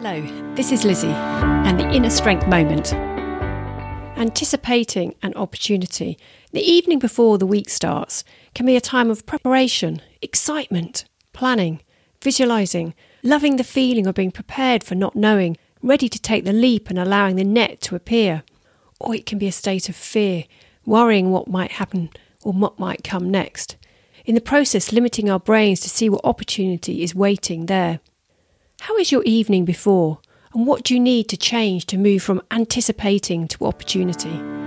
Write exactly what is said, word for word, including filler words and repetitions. Hello, this is Lizzie and the Inner Strength Moment. Anticipating an opportunity, the evening before the week starts, can be a time of preparation, excitement, planning, visualising, loving the feeling of being prepared for not knowing, ready to take the leap and allowing the net to appear. Or it can be a state of fear, worrying what might happen or what might come next. In the process, limiting our brains to see what opportunity is waiting there. How is your evening before, and what do you need to change to move from anticipating to opportunity?